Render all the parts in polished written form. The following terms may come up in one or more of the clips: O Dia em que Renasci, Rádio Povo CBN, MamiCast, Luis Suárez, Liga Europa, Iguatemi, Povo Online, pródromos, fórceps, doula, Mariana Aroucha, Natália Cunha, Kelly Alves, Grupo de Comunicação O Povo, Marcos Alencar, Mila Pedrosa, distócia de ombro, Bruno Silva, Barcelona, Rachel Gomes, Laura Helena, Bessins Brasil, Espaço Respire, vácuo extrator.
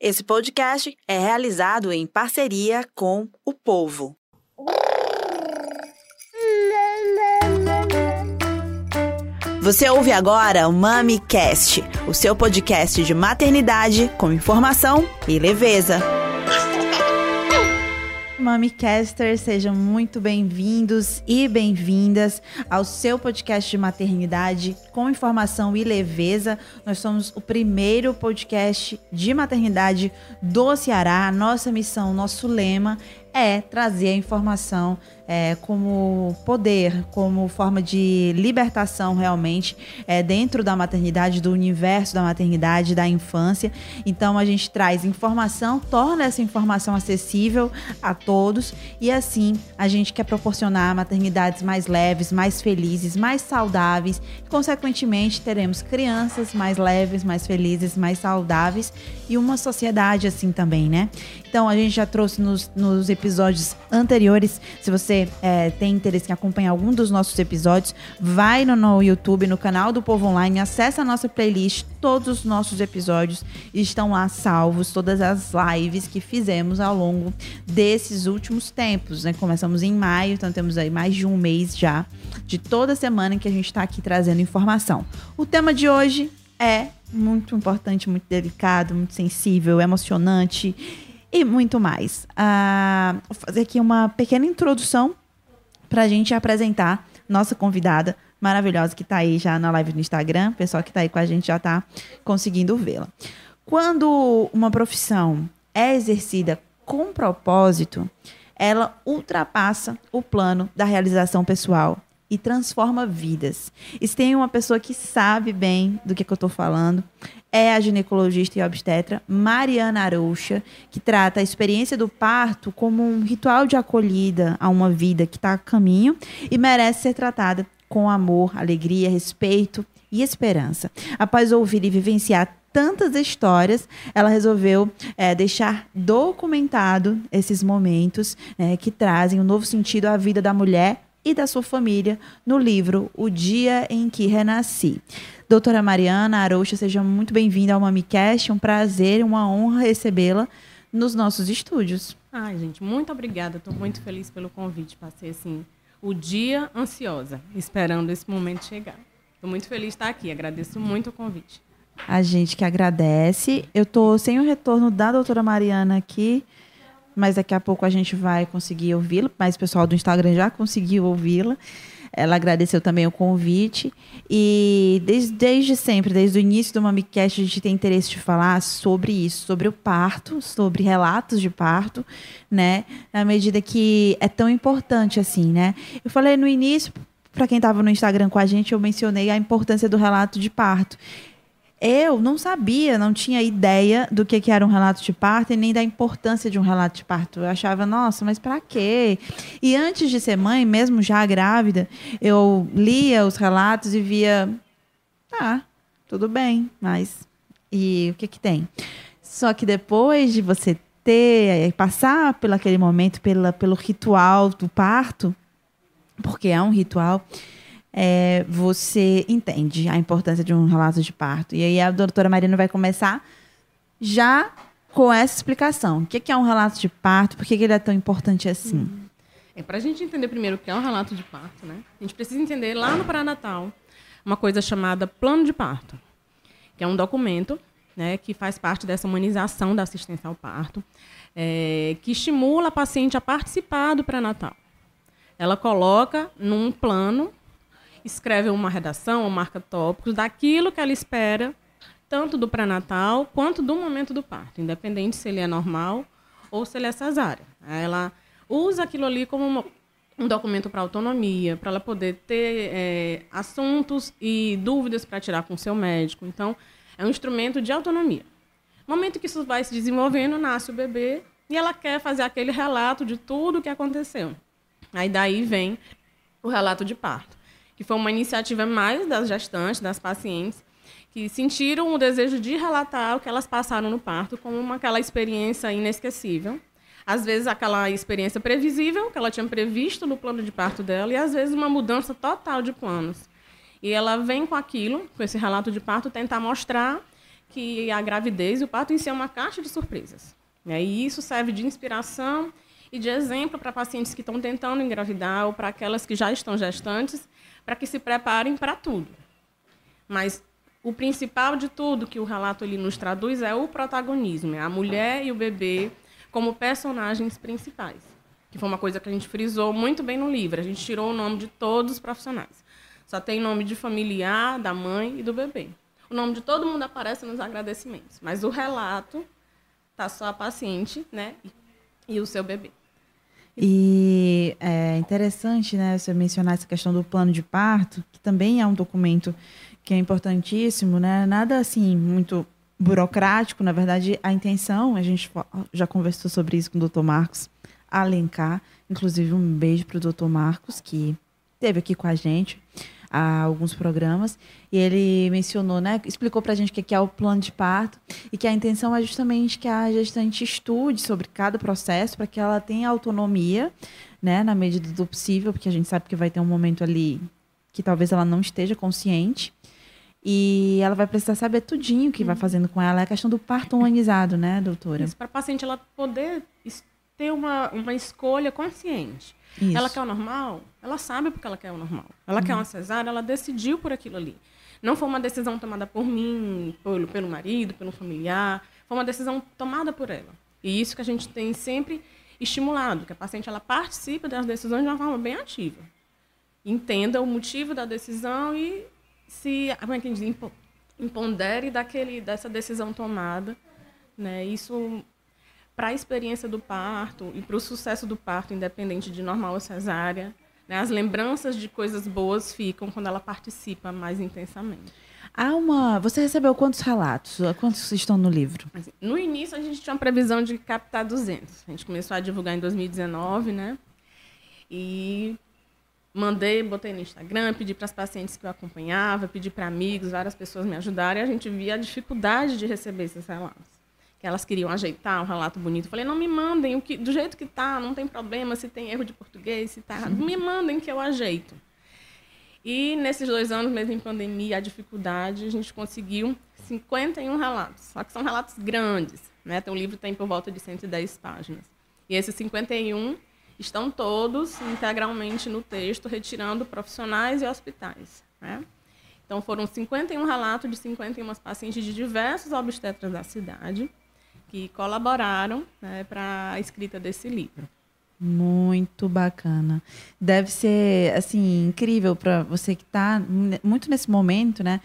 Esse podcast é realizado em parceria com O Povo. Você ouve agora o MamiCast, o seu podcast de maternidade com informação e leveza. MamiCasters, sejam muito bem-vindos e bem-vindas ao seu podcast de maternidade com informação e leveza. Nós somos o primeiro podcast de maternidade do Ceará. A nossa missão, nosso lema é trazer a informação como poder, como forma de libertação realmente dentro da maternidade, do universo da maternidade, da infância. Então a gente traz informação, torna essa informação acessível a todos e assim a gente quer proporcionar maternidades mais leves, mais felizes, mais saudáveis e consequentemente teremos crianças mais leves, mais felizes, mais saudáveis e uma sociedade assim também, né? Então a gente já trouxe nos episódios anteriores, se você tem interesse em acompanhar algum dos nossos episódios, vai no YouTube, no canal do Povo Online, acessa a nossa playlist, todos os nossos episódios estão lá salvos, todas as lives que fizemos ao longo desses últimos tempos, né? Começamos em maio, então temos aí mais de um mês já, de toda semana que a gente está aqui trazendo informação. O tema de hoje é muito importante, muito delicado, muito sensível, emocionante e muito mais. Vou fazer aqui uma pequena introdução para a gente apresentar nossa convidada maravilhosa que está aí já na live no Instagram. O pessoal que está aí com a gente já está conseguindo vê-la. Quando uma profissão é exercida com propósito, ela ultrapassa o plano da realização pessoal e transforma vidas. E se tem uma pessoa que sabe bem do que eu estou falando, é a ginecologista e obstetra Mariana Aroucha, que trata a experiência do parto como um ritual de acolhida a uma vida que está a caminho e merece ser tratada com amor, alegria, respeito e esperança. Após ouvir e vivenciar tantas histórias, ela resolveu deixar documentado esses momentos que trazem um novo sentido à vida da mulher e da sua família no livro O Dia em que Renasci. Doutora Mariana Aroucha, seja muito bem-vinda ao MamiCast. É um prazer, uma honra recebê-la nos nossos estúdios. Ai, gente, muito obrigada. Estou muito feliz pelo convite. Passei, assim, o dia ansiosa, esperando esse momento chegar. Estou muito feliz de estar aqui. Agradeço muito o convite. A gente que agradece. Eu estou sem o retorno da doutora Mariana aqui, mas daqui a pouco a gente vai conseguir ouvi-la. Mas o pessoal do Instagram já conseguiu ouvi-la. Ela agradeceu também o convite. E desde sempre, desde o início do MamiCast, a gente tem interesse de falar sobre isso, sobre o parto, sobre relatos de parto, né? Na medida que é tão importante assim, né? Eu falei no início, para quem estava no Instagram com a gente, eu mencionei a importância do relato de parto. Eu não sabia, não tinha ideia do que era um relato de parto e nem da importância de um relato de parto. Eu achava, nossa, mas pra quê? E antes de ser mãe, mesmo já grávida, eu lia os relatos e via, tá, tudo bem, mas e o que tem? Só que depois de você ter, passar por aquele momento, pelo ritual do parto, porque é um ritual, você entende a importância de um relato de parto. E aí a doutora Mariana vai começar já com essa explicação. O que é um relato de parto? Por que ele é tão importante assim? Para a gente entender primeiro o que é um relato de parto, né? A gente precisa entender lá no pré-natal uma coisa chamada plano de parto, que é um documento, né, que faz parte dessa humanização da assistência ao parto, que estimula a paciente a participar do pré-natal. Ela coloca num plano, escreve uma redação ou marca tópicos daquilo que ela espera, tanto do pré-natal quanto do momento do parto, independente se ele é normal ou se ele é cesárea. Ela usa aquilo ali como um documento para autonomia, para ela poder ter assuntos e dúvidas para tirar com o seu médico. Então, é um instrumento de autonomia. No momento que isso vai se desenvolvendo, nasce o bebê e ela quer fazer aquele relato de tudo o que aconteceu. Aí daí vem o relato de parto, que foi uma iniciativa mais das gestantes, das pacientes, que sentiram o desejo de relatar o que elas passaram no parto como aquela experiência inesquecível. Às vezes, aquela experiência previsível, que ela tinha previsto no plano de parto dela, e, às vezes, uma mudança total de planos. E ela vem com aquilo, com esse relato de parto, tentar mostrar que a gravidez e o parto em si é uma caixa de surpresas. Né? E isso serve de inspiração e de exemplo para pacientes que estão tentando engravidar ou para aquelas que já estão gestantes, para que se preparem para tudo. Mas o principal de tudo que o relato ele nos traduz é o protagonismo, é a mulher e o bebê como personagens principais, que foi uma coisa que a gente frisou muito bem no livro. A gente tirou o nome de todos os profissionais. Só tem nome de familiar, da mãe e do bebê. O nome de todo mundo aparece nos agradecimentos, mas o relato está só a paciente, né, e o seu bebê. E é interessante, né, você mencionar essa questão do plano de parto, que também é um documento que é importantíssimo, né? Nada assim muito burocrático, na verdade, a intenção, a gente já conversou sobre isso com o Dr. Marcos Alencar, inclusive um beijo para o Dr. Marcos, que esteve aqui com a gente há alguns programas, e ele mencionou, né, explicou para a gente o que é o plano de parto e que a intenção é justamente que a gestante estude sobre cada processo para que ela tenha autonomia, né, na medida do possível, porque a gente sabe que vai ter um momento ali que talvez ela não esteja consciente e ela vai precisar saber tudinho o que vai fazendo com ela. É a questão do parto humanizado, né, doutora? Isso, para a paciente ela poder ter uma escolha consciente. Isso. Ela quer o normal? Ela sabe porque ela quer o normal. Ela quer uma cesárea, ela decidiu por aquilo ali. Não foi uma decisão tomada por mim, pelo marido, pelo familiar. Foi uma decisão tomada por ela. E isso que a gente tem sempre estimulado, que a paciente ela participe das decisões de uma forma bem ativa. Entenda o motivo da decisão e se, como é que diz, impondere dessa decisão tomada. Né? Isso... para a experiência do parto e para o sucesso do parto, independente de normal ou cesárea, né, as lembranças de coisas boas ficam quando ela participa mais intensamente. Você recebeu quantos relatos? Quantos estão no livro? Assim, no início, a gente tinha uma previsão de captar 200. A gente começou a divulgar em 2019, né? E botei no Instagram, pedi para as pacientes que eu acompanhava, pedi para amigos, várias pessoas me ajudaram, e a gente via a dificuldade de receber esses relatos. Que elas queriam ajeitar um relato bonito. Eu falei, não me mandem, do jeito que está, não tem problema, se tem erro de português, se está errado, me mandem que eu ajeito. E nesses 2 anos, mesmo em pandemia, a dificuldade, a gente conseguiu 51 relatos. Só que são relatos grandes, né? Então, o livro tem por volta de 110 páginas. E esses 51 estão todos integralmente no texto, retirando profissionais e hospitais, né? Então, foram 51 relatos de 51 pacientes de diversos obstetras da cidade, que colaboraram, né, para a escrita desse livro. Muito bacana. Deve ser, assim, incrível para você que está muito nesse momento, né?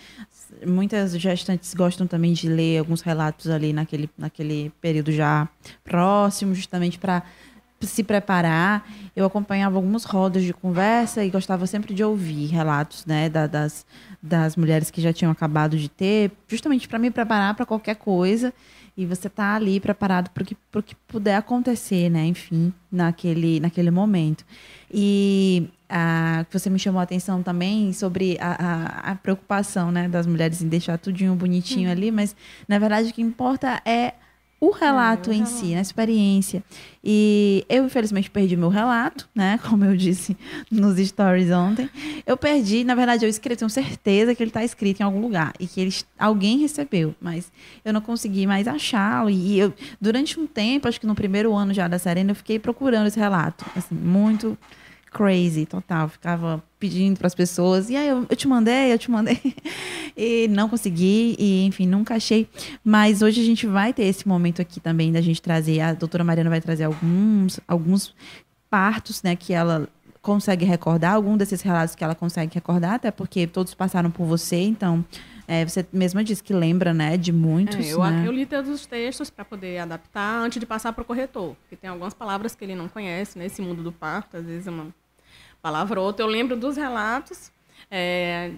Muitas gestantes gostam também de ler alguns relatos ali naquele período já próximo, justamente para se preparar. Eu acompanhava algumas rodas de conversa e gostava sempre de ouvir relatos, né, das mulheres que já tinham acabado de ter, justamente para me preparar para qualquer coisa. E você está ali preparado para o que puder acontecer, né? Enfim, naquele momento. E você me chamou a atenção também sobre a preocupação, né, das mulheres em deixar tudinho bonitinho ali, mas, na verdade, o que importa é o relato em si, a experiência. E eu, infelizmente, perdi meu relato, né? Como eu disse nos stories ontem. Eu perdi, na verdade, eu escrevi, tenho certeza que ele está escrito em algum lugar e que alguém recebeu, mas eu não consegui mais achá-lo. E eu, durante um tempo, acho que no primeiro ano já da Serena, eu fiquei procurando esse relato, assim, muito crazy, total. Ficava pedindo para as pessoas, e aí eu te mandei, e não consegui, e enfim, nunca achei. Mas hoje a gente vai ter esse momento aqui também da gente trazer, a doutora Mariana vai trazer alguns partos, né, que ela consegue recordar, algum desses relatos que ela consegue recordar, até porque todos passaram por você, então você mesma disse que lembra, né, de muitos. Eu li todos os textos para poder adaptar antes de passar para o corretor, porque tem algumas palavras que ele não conhece, né, esse mundo do parto, às vezes é uma palavra ou outra. Eu lembro dos relatos,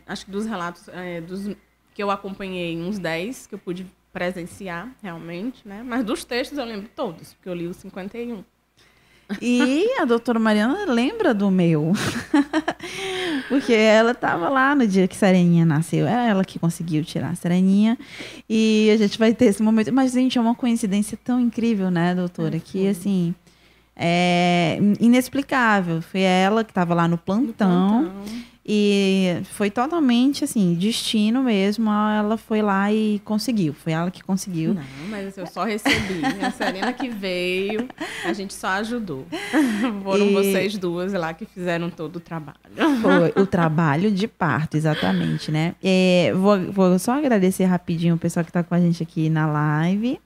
acho que dos relatos dos que eu acompanhei, uns 10 que eu pude presenciar realmente, né? Mas dos textos eu lembro todos, porque eu li os 51. E a doutora Mariana lembra do meu, porque ela estava lá no dia que Sereninha nasceu, era ela que conseguiu tirar a Sereninha, e a gente vai ter esse momento. Mas, gente, é uma coincidência tão incrível, né, doutora, que assim... é inexplicável. Foi ela que estava lá no plantão E foi totalmente, assim, destino mesmo. Ela foi lá e conseguiu. Foi ela que conseguiu. Não, mas eu só recebi. A Serena que veio, a gente só ajudou. Foram vocês duas lá que fizeram todo o trabalho. Foi o trabalho de parto, exatamente, né? Vou só agradecer rapidinho o pessoal que está com a gente aqui na live.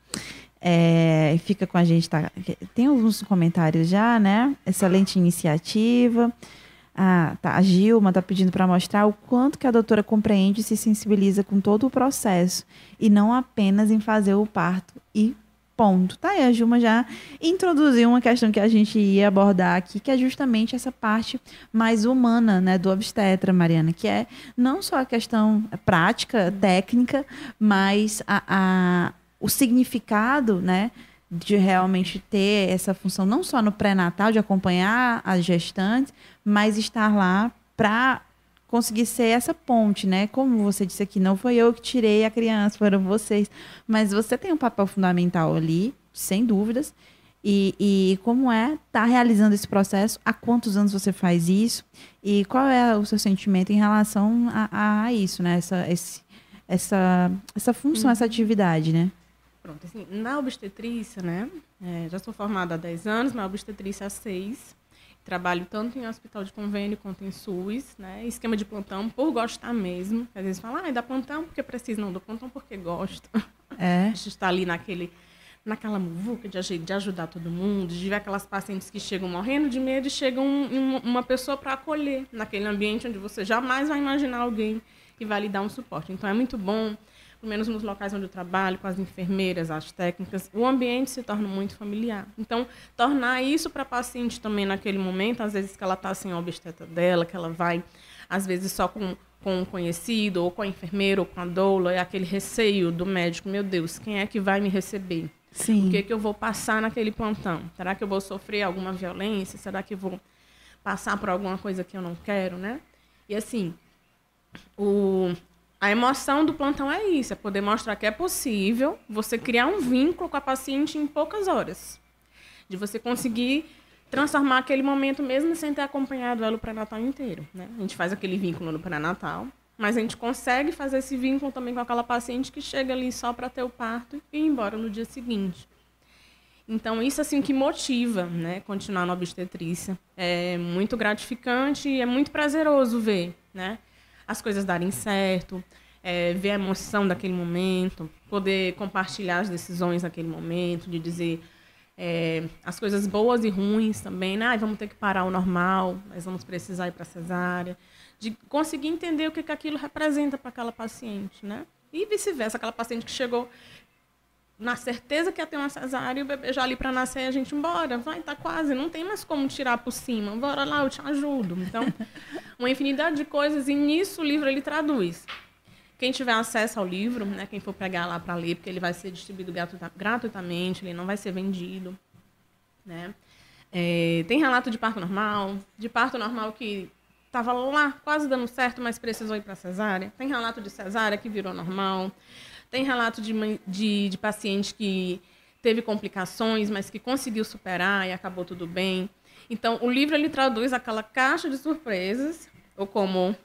Fica com a gente. Tá, tem alguns comentários já, né? Excelente iniciativa. Ah, tá. A Gilma está pedindo para mostrar o quanto que a doutora compreende e se sensibiliza com todo o processo e não apenas em fazer o parto e ponto. Tá, e a Gilma já introduziu uma questão que a gente ia abordar aqui, que é justamente essa parte mais humana, né, do obstetra, Mariana, que é não só a questão prática, técnica, mas o significado, né, de realmente ter essa função não só no pré-natal, de acompanhar as gestantes, mas estar lá para conseguir ser essa ponte, né? Como você disse aqui, não foi eu que tirei a criança, foram vocês. Mas você tem um papel fundamental ali, sem dúvidas. E como é estar realizando esse processo? Há quantos anos você faz isso? E qual é o seu sentimento em relação a isso, né? Essa função, essa atividade, né? Pronto, assim, na obstetrícia, né, já sou formada há 10 anos, na obstetrícia há 6. Trabalho tanto em hospital de convênio quanto em SUS, né, esquema de plantão, por gostar mesmo. Às vezes falam, dá plantão porque precisa, não, dou plantão porque gosto. É. A gente está ali naquela muvuca de ajudar todo mundo, de ver aquelas pacientes que chegam morrendo de medo e chegam uma pessoa para acolher, naquele ambiente onde você jamais vai imaginar alguém que vai lhe dar um suporte. Então, é muito bom. Pelo menos nos locais onde eu trabalho, com as enfermeiras, as técnicas, o ambiente se torna muito familiar. Então, tornar isso para a paciente também naquele momento, às vezes que ela está sem a obstetra dela, que ela vai, às vezes, só com um conhecido, ou com a enfermeira, ou com a doula, é aquele receio do médico, meu Deus, quem é que vai me receber? Sim. O que é que eu vou passar naquele plantão? Será que eu vou sofrer alguma violência? Será que eu vou passar por alguma coisa que eu não quero, né? E, assim, a emoção do plantão é isso, é poder mostrar que é possível você criar um vínculo com a paciente em poucas horas. De você conseguir transformar aquele momento mesmo sem ter acompanhado ela o pré-natal inteiro, né? A gente faz aquele vínculo no pré-natal, mas a gente consegue fazer esse vínculo também com aquela paciente que chega ali só para ter o parto e ir embora no dia seguinte. Então, isso assim que motiva, né, continuar na obstetrícia. É muito gratificante e é muito prazeroso ver, né? As coisas darem certo, ver a emoção daquele momento, poder compartilhar as decisões naquele momento, de dizer as coisas boas e ruins também, né? Vamos ter que parar o normal, nós vamos precisar ir para a cesárea, de conseguir entender o que aquilo representa para aquela paciente, né? E vice-versa, aquela paciente que chegou na certeza que ia ter uma cesárea, e o bebê já ali para nascer, a gente embora, vai, tá quase, não tem mais como tirar por cima, bora lá, eu te ajudo. Então, uma infinidade de coisas, e nisso o livro ele traduz. Quem tiver acesso ao livro, né, quem for pegar lá para ler, porque ele vai ser distribuído gratuitamente, ele não vai ser vendido, né? Tem relato de parto normal que estava lá quase dando certo, mas precisou ir para cesárea. Tem relato de cesárea que virou normal. Tem relato de paciente que teve complicações, mas que conseguiu superar e acabou tudo bem. Então, o livro ele traduz aquela caixa de surpresas, ou como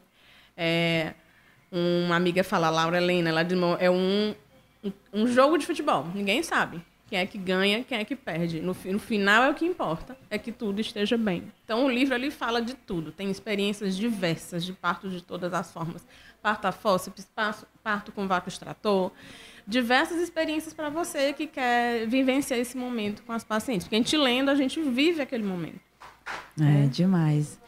uma amiga fala, Laura Helena, ela diz, é um jogo de futebol. Ninguém sabe quem é que ganha, quem é que perde. No final, é o que importa, é que tudo esteja bem. Então, o livro ele fala de tudo. Tem experiências diversas de parto de todas as formas. Parto a fórceps, parto com vácuo extrator, diversas experiências para você que quer vivenciar esse momento com as pacientes. Porque a gente lendo, a gente vive aquele momento. É demais.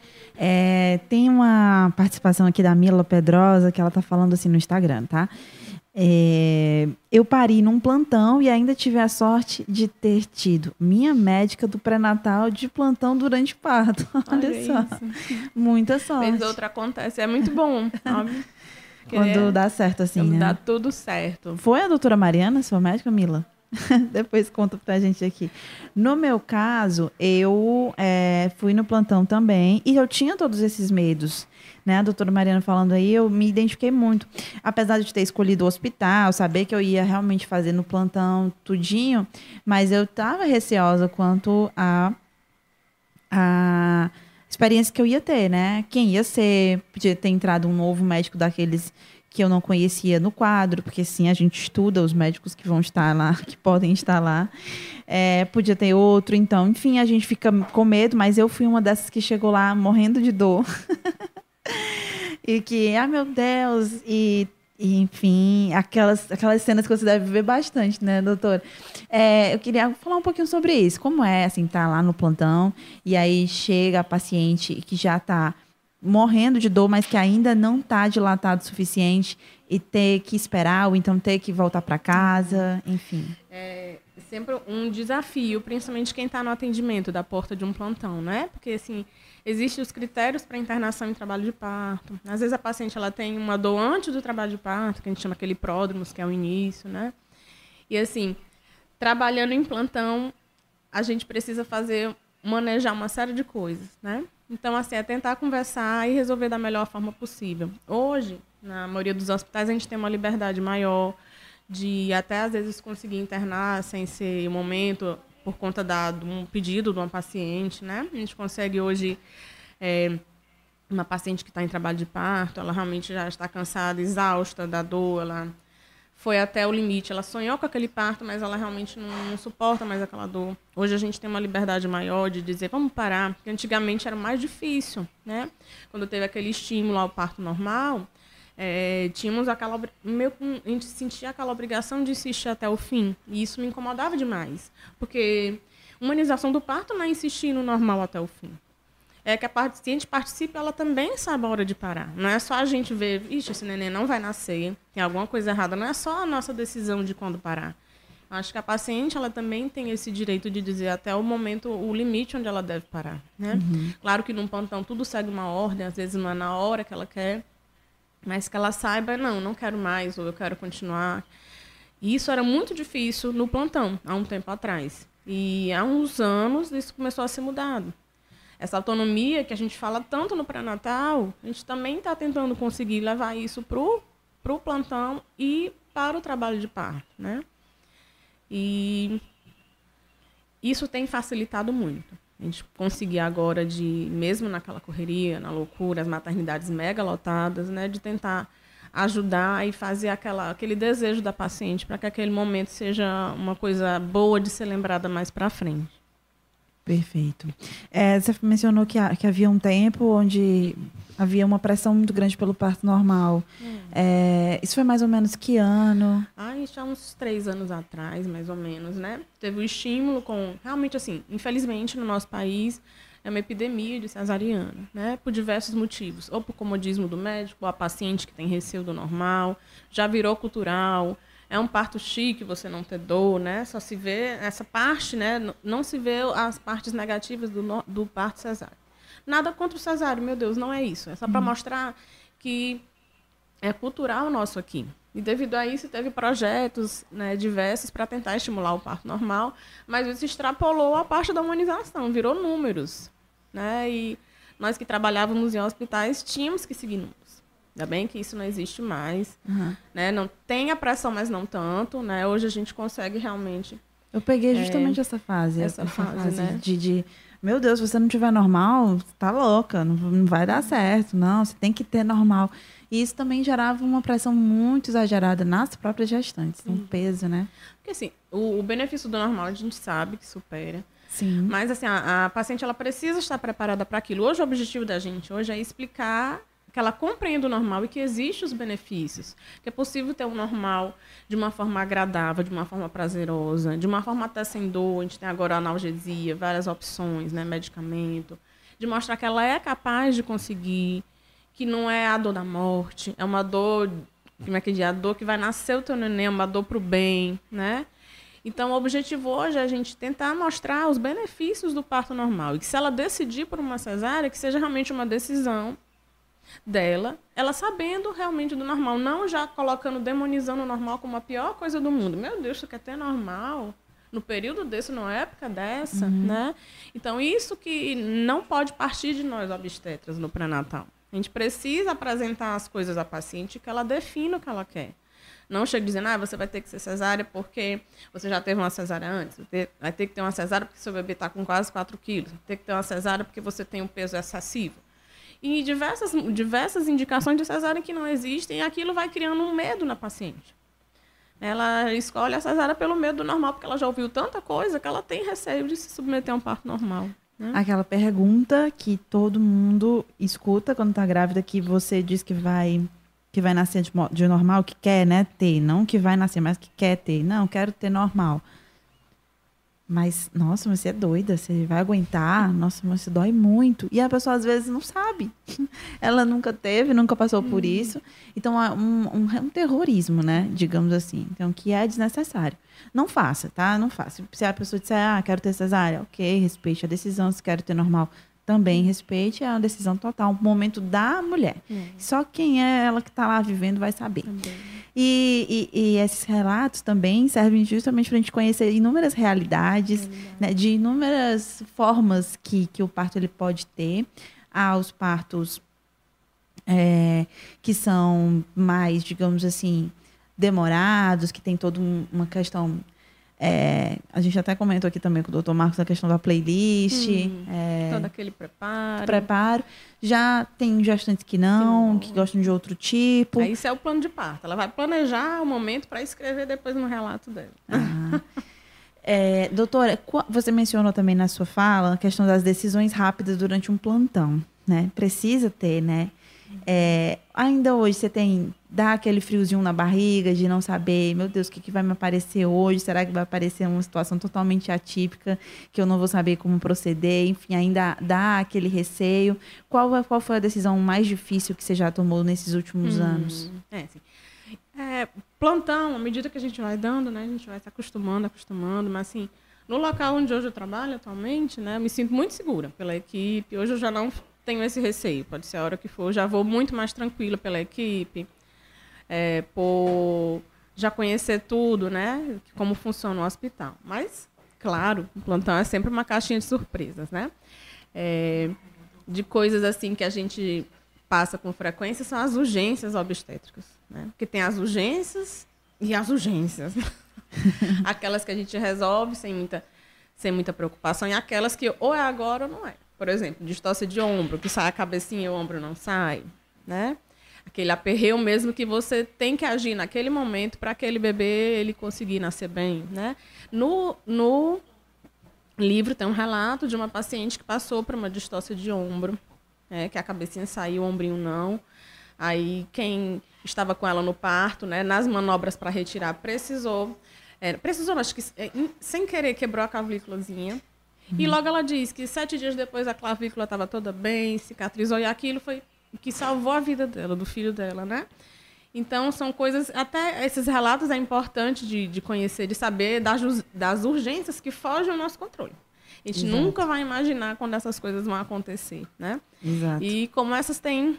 Tem uma participação aqui da Mila Pedrosa, que ela está falando assim no Instagram, tá? Eu pari num plantão e ainda tive a sorte de ter tido minha médica do pré-natal de plantão durante o parto. Olha só, isso. Muita sorte. Vez outra acontece, é muito bom, óbvio. Quando dá certo assim, né? Dá tudo certo. Foi a doutora Mariana, sua médica, Mila? Depois conta pra gente aqui. No meu caso, eu fui no plantão também e eu tinha todos esses medos, né? A doutora Mariana falando aí, eu me identifiquei muito. Apesar de ter escolhido o hospital, saber que eu ia realmente fazer no plantão tudinho, mas eu tava receosa quanto a experiência que eu ia ter, né? Quem ia ser, podia ter entrado um novo médico daqueles que eu não conhecia no quadro, porque sim, a gente estuda os médicos que vão estar lá, que podem estar lá. É, podia ter outro, então, enfim, a gente fica com medo, mas eu fui uma dessas que chegou lá morrendo de dor. E que, ah, meu Deus, e enfim, aquelas cenas que você deve ver bastante, né, doutora? É, eu queria falar um pouquinho sobre isso. Como é, assim, tá lá no plantão, e aí chega a paciente que já tá morrendo de dor, mas que ainda não tá dilatado o suficiente, e ter que esperar, ou então ter que voltar para casa, enfim. É sempre um desafio, principalmente quem está no atendimento da porta de um plantão, né? Porque, assim, existem os critérios para internação em trabalho de parto. Às vezes a paciente ela tem uma dor antes do trabalho de parto, que a gente chama aquele pródromos, que é o início, né? E, assim, trabalhando em plantão, a gente precisa manejar uma série de coisas, né? Então, assim, é tentar conversar e resolver da melhor forma possível. Hoje, na maioria dos hospitais, a gente tem uma liberdade maior de até, às vezes, conseguir internar sem ser o momento, por conta de um pedido de uma paciente, né? A gente consegue hoje, uma paciente que está em trabalho de parto, ela realmente já está cansada, exausta da dor, ela foi até o limite, ela sonhou com aquele parto, mas ela realmente não suporta mais aquela dor. Hoje a gente tem uma liberdade maior de dizer, vamos parar, porque antigamente era mais difícil, né? Quando teve aquele estímulo ao parto normal, tínhamos a gente sentia aquela obrigação de insistir até o fim, e isso me incomodava demais, porque humanização do parto não é insistir no normal até o fim. É que a paciente participe, ela também sabe a hora de parar. Não é só a gente ver, ixi, esse neném não vai nascer, tem alguma coisa errada. Não é só a nossa decisão de quando parar. Acho que a paciente, ela também tem esse direito de dizer até o momento, o limite onde ela deve parar, né? Uhum. Claro que num plantão tudo segue uma ordem, às vezes não é na hora que ela quer, mas que ela saiba, não quero mais, ou eu quero continuar. E isso era muito difícil no plantão, há um tempo atrás. E há uns anos isso começou a ser mudado. Essa autonomia que a gente fala tanto no pré-natal, a gente também está tentando conseguir levar isso para o plantão e para o trabalho de parto, né? E isso tem facilitado muito. A gente conseguir agora, mesmo naquela correria, na loucura, as maternidades mega lotadas, né, de tentar ajudar e fazer aquele desejo da paciente para que aquele momento seja uma coisa boa de ser lembrada mais para frente. Perfeito. Você mencionou que havia um tempo onde havia uma pressão muito grande pelo parto normal. Isso foi mais ou menos que ano? Isso há uns 3 anos atrás, mais ou menos, né? Teve um estímulo realmente, assim, infelizmente, no nosso país, é uma epidemia de cesariana, né? Por diversos motivos. Ou por comodismo do médico, ou a paciente que tem receio do normal, já virou cultural. É um parto chique você não ter dor, né? Só se vê essa parte, né? Não se vê as partes negativas do parto cesáreo. Nada contra o cesáreo, meu Deus, não é isso. É só para mostrar que é cultural nosso aqui. E devido a isso, teve projetos, né, diversos para tentar estimular o parto normal, mas isso extrapolou a parte da humanização, virou números, né? E nós que trabalhávamos em hospitais tínhamos que seguir números. Ainda bem que isso não existe mais, né? Não tem a pressão, mas não tanto, né? Hoje a gente consegue realmente... Eu peguei justamente essa fase. Essa fase, né? de meu Deus, se você não tiver normal, tá louca, não vai dar certo, não, você tem que ter normal. E isso também gerava uma pressão muito exagerada nas próprias gestantes, um peso, né? Porque, assim, o benefício do normal a gente sabe que supera. Sim. Mas, assim, a paciente, ela precisa estar preparada para aquilo. Hoje o objetivo da gente hoje é explicar que ela compreenda o normal e que existem os benefícios, que é possível ter o normal de uma forma agradável, de uma forma prazerosa, de uma forma até sem dor. A gente tem agora analgesia, várias opções, né, medicamento, de mostrar que ela é capaz de conseguir, que não é a dor da morte, é uma dor, como é que diz, a dor que vai nascer o teu neném, uma dor para o bem, né? Então, o objetivo hoje é a gente tentar mostrar os benefícios do parto normal e que, se ela decidir por uma cesárea, que seja realmente uma decisão dela, ela sabendo realmente do normal, não já demonizando o normal como a pior coisa do mundo. Meu Deus, isso quer ter normal? No período desse, numa época dessa, né? Então, isso que não pode partir de nós, obstetras, no pré-natal. A gente precisa apresentar as coisas à paciente, que ela defina o que ela quer. Não chega dizendo, ah, você vai ter que ser cesárea porque você já teve uma cesárea antes. Vai ter que ter uma cesárea porque seu bebê está com quase 4 quilos. Vai ter que ter uma cesárea porque você tem um peso excessivo. E diversas indicações de cesárea que não existem, e aquilo vai criando um medo na paciente. Ela escolhe a cesárea pelo medo do normal, porque ela já ouviu tanta coisa que ela tem receio de se submeter a um parto normal. Né? Aquela pergunta que todo mundo escuta quando está grávida, que você diz que vai nascer de normal, que quer, né, ter. Não que vai nascer, mas que quer ter. Não, quero ter normal. Mas, nossa, você é doida, você vai aguentar? Nossa, mas isso dói muito. E a pessoa, às vezes, não sabe. Ela nunca teve, nunca passou por isso. Então, há um terrorismo, né? Digamos assim. Então, que é desnecessário. Não faça, tá? Não faça. Se a pessoa disser, ah, quero ter cesárea, ok, respeite a decisão. Se quero ter normal, também respeite. É uma decisão total, um momento da mulher. Só quem é ela que está lá vivendo vai saber. Também. E esses relatos também servem justamente para a gente conhecer inúmeras realidades, né, de inúmeras formas que o parto ele pode ter. Há os partos que são mais, digamos assim, demorados, que tem toda uma questão... a gente até comentou aqui também com o doutor Marcos a questão da playlist, todo aquele preparo. Já tem gestantes que gostam de outro tipo. Isso é o plano de parto. Ela vai planejar o momento para escrever depois no relato dela. Doutora, você mencionou também na sua fala a questão das decisões rápidas durante um plantão, né? Precisa ter, né? Ainda hoje você dá aquele friozinho na barriga de não saber, meu Deus, o que vai me aparecer hoje? Será que vai aparecer uma situação totalmente atípica que eu não vou saber como proceder? Enfim, ainda dá aquele receio. Qual foi a decisão mais difícil que você já tomou nesses últimos anos? Plantão, à medida que a gente vai dando, né, a gente vai se acostumando, mas assim, no local onde hoje eu trabalho atualmente, né, eu me sinto muito segura pela equipe. Hoje eu já não tenho esse receio, pode ser a hora que for, já vou muito mais tranquila pela equipe, por já conhecer tudo, né, como funciona o hospital. Mas, claro, o plantão é sempre uma caixinha de surpresas, né? De coisas assim que a gente passa com frequência são as urgências obstétricas, né? Porque tem as urgências e as urgências. Aquelas que a gente resolve sem muita preocupação e aquelas que ou é agora ou não é. Por exemplo, distócia de ombro, que sai a cabecinha e o ombro não sai, né? Aquele aperreio mesmo que você tem que agir naquele momento para aquele bebê ele conseguir nascer bem, né? No livro tem um relato de uma paciente que passou por uma distócia de ombro, né? Que a cabecinha saiu, o ombrinho não. Aí quem estava com ela no parto, né? Nas manobras para retirar, precisou, acho que sem querer quebrou a clavículazinha. E logo ela diz que 7 dias depois a clavícula estava toda bem, cicatrizou, e aquilo foi o que salvou a vida dela, do filho dela, né? Então, são coisas... Até esses relatos é importante de conhecer, de saber das urgências que fogem ao nosso controle. A gente nunca vai imaginar quando essas coisas vão acontecer, né? Exato. E como essas têm...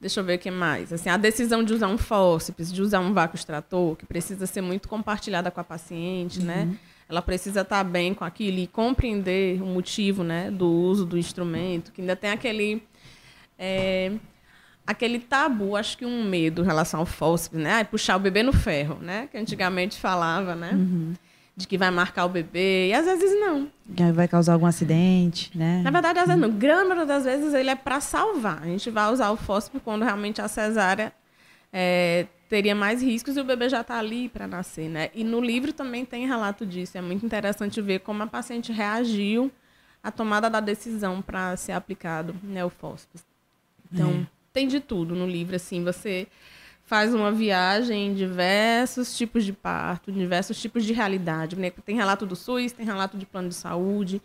Deixa eu ver o que mais. Assim, a decisão de usar um fórceps, de usar um vácuo extrator, que precisa ser muito compartilhada com a paciente, né? Ela precisa estar bem com aquilo e compreender o motivo, né, do uso do instrumento, que ainda tem aquele tabu, acho que um medo em relação ao fórceps, né? Puxar o bebê no ferro, né? Que antigamente falava, né? De que vai marcar o bebê, e às vezes não. Vai causar algum acidente, né? Na verdade, às vezes não. Grande maioria das vezes ele é para salvar. A gente vai usar o fórceps quando realmente a cesárea teria mais riscos e o bebê já está ali para nascer, né? E no livro também tem relato disso. É muito interessante ver como a paciente reagiu à tomada da decisão para ser aplicado, né, o fórceps. Então, tem de tudo no livro. Assim, você faz uma viagem em diversos tipos de parto, diversos tipos de realidade, né? Tem relato do SUS, tem relato de plano de saúde,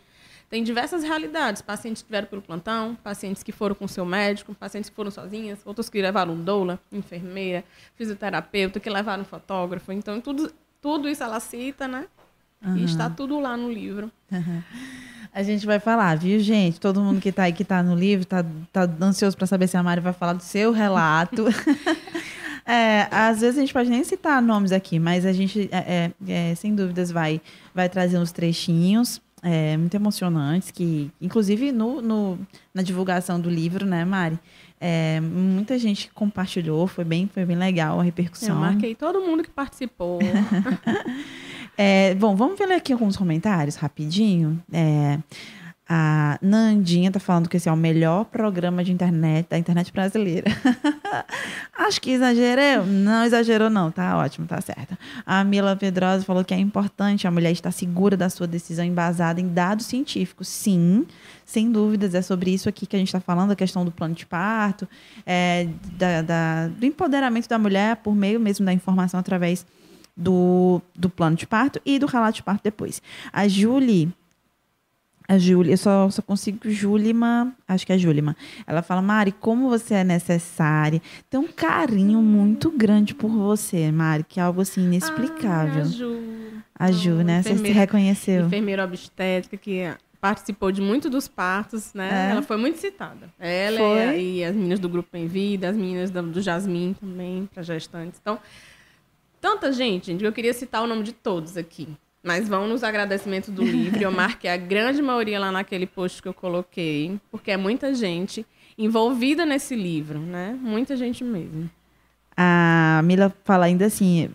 tem diversas realidades. Pacientes que vieram pelo plantão, pacientes que foram com o seu médico, pacientes que foram sozinhas, outros que levaram um doula, enfermeira, fisioterapeuta, que levaram um fotógrafo. Então, tudo isso ela cita, né? E está tudo lá no livro. A gente vai falar, viu, gente? Todo mundo que está aí, que está no livro, está ansioso para saber se a Mari vai falar do seu relato. Às vezes a gente pode nem citar nomes aqui, mas a gente, sem dúvidas, vai trazer uns trechinhos muito emocionantes, que, inclusive, na divulgação do livro, né, Mari? Muita gente compartilhou, foi bem legal a repercussão. Eu marquei todo mundo que participou. Bom, vamos ver aqui alguns comentários rapidinho. A Nandinha tá falando que esse é o melhor programa de internet da internet brasileira. Acho que exagerou. Não exagerou não, tá ótimo, tá certo. A Mila Pedrosa falou que é importante a mulher estar segura da sua decisão embasada em dados científicos. Sim, sem dúvidas, é sobre isso aqui que a gente tá falando, a questão do plano de parto, do empoderamento da mulher por meio mesmo da informação através do plano de parto e do relato de parto depois. A Júlia, eu só consigo Júlima, acho que é Júlima. Ela fala, Mari, como você é necessária. Tem um carinho muito grande por você, Mari, que é algo assim inexplicável. A Ju, né? Você se reconheceu. Enfermeira obstétrica que participou de muito dos partos, né? É. Ela foi muito citada. Ela e as meninas do Grupo Em Vida, as meninas do Jasmin também, para gestantes. Então, tanta gente, eu queria citar o nome de todos aqui. Mas vão nos agradecimentos do livro. Eu marquei a grande maioria lá naquele post que eu coloquei, porque é muita gente envolvida nesse livro, né? Muita gente mesmo. A Mila fala ainda assim,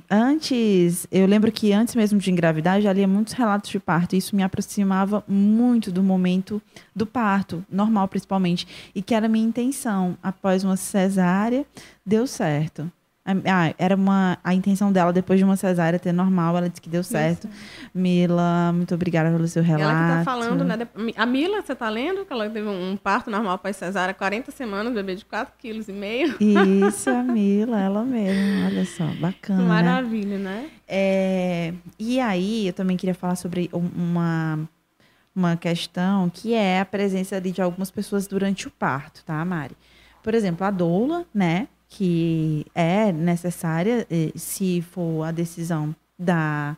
eu lembro que antes mesmo de engravidar, eu já lia muitos relatos de parto, e isso me aproximava muito do momento do parto, normal principalmente, e que era a minha intenção. Após uma cesárea, deu certo. Era a intenção dela, depois de uma cesárea ter normal, ela disse que deu certo. Isso. Mila, muito obrigada pelo seu relato. Ela que tá falando, né? A Mila, você tá lendo? Que ela teve um parto normal para cesárea, 40 semanas, bebê de 4,5 kg. Isso, a Mila, ela mesma. Olha só, bacana. Maravilha, né? E aí, eu também queria falar sobre uma questão que é a presença ali de algumas pessoas durante o parto, tá, Mari? Por exemplo, a doula, né? Que é necessária, se for a decisão da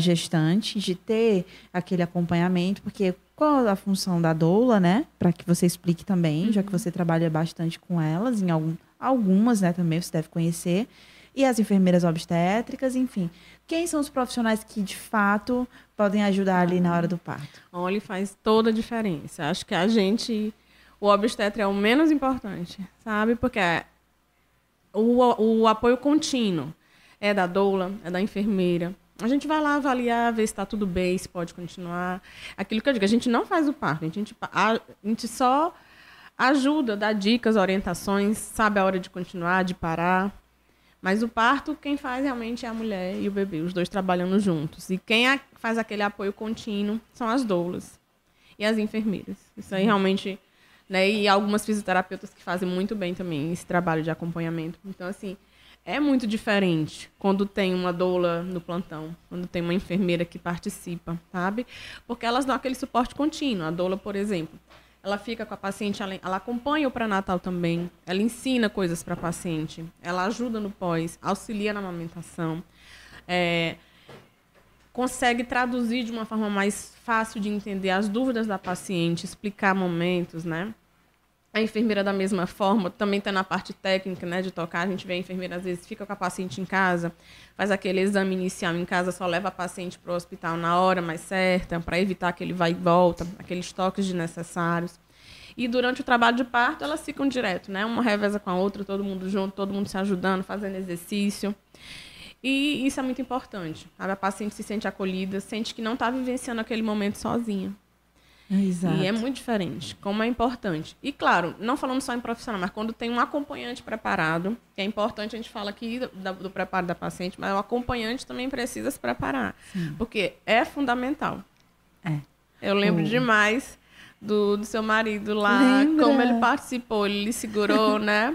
gestante, de ter aquele acompanhamento, porque qual a função da doula, né? Para que você explique também, já que você trabalha bastante com elas, em algumas, né, também você deve conhecer, e as enfermeiras obstétricas, enfim. Quem são os profissionais que, de fato, podem ajudar ali na hora do parto? Olha, faz toda a diferença. Acho que o obstetra é o menos importante, sabe? Porque o apoio contínuo é da doula, é da enfermeira. A gente vai lá avaliar, ver se está tudo bem, se pode continuar. Aquilo que eu digo, a gente não faz o parto, a gente só ajuda, dá dicas, orientações, sabe a hora de continuar, de parar. Mas o parto, quem faz realmente é a mulher e o bebê, os dois trabalhando juntos. E quem faz aquele apoio contínuo são as doulas e as enfermeiras. Isso aí realmente... Né? E algumas fisioterapeutas que fazem muito bem também esse trabalho de acompanhamento. Então, assim, é muito diferente quando tem uma doula no plantão, quando tem uma enfermeira que participa, sabe? Porque elas dão aquele suporte contínuo. A doula, por exemplo, ela fica com a paciente, ela acompanha o pré-natal também, ela ensina coisas para a paciente, ela ajuda no pós, auxilia na amamentação, consegue traduzir de uma forma mais fácil de entender as dúvidas da paciente, explicar momentos, né? A enfermeira, da mesma forma, também está na parte técnica, né, de tocar. A gente vê a enfermeira, às vezes, fica com a paciente em casa, faz aquele exame inicial em casa, só leva a paciente para o hospital na hora mais certa, para evitar aquele vai e volta, aqueles toques desnecessários. E durante o trabalho de parto, elas ficam direto, né? Uma reveza com a outra, todo mundo junto, todo mundo se ajudando, fazendo exercício. E isso é muito importante. A paciente se sente acolhida, sente que não está vivenciando aquele momento sozinha. Exato. E é muito diferente, como é importante. E, claro, não falando só em profissional, mas quando tem um acompanhante preparado, que é importante, a gente fala aqui do preparo da paciente, mas o acompanhante também precisa se preparar. Sim. Porque é fundamental. Eu lembro demais do seu marido lá. Lembra? Como ele participou, ele lhe segurou, né?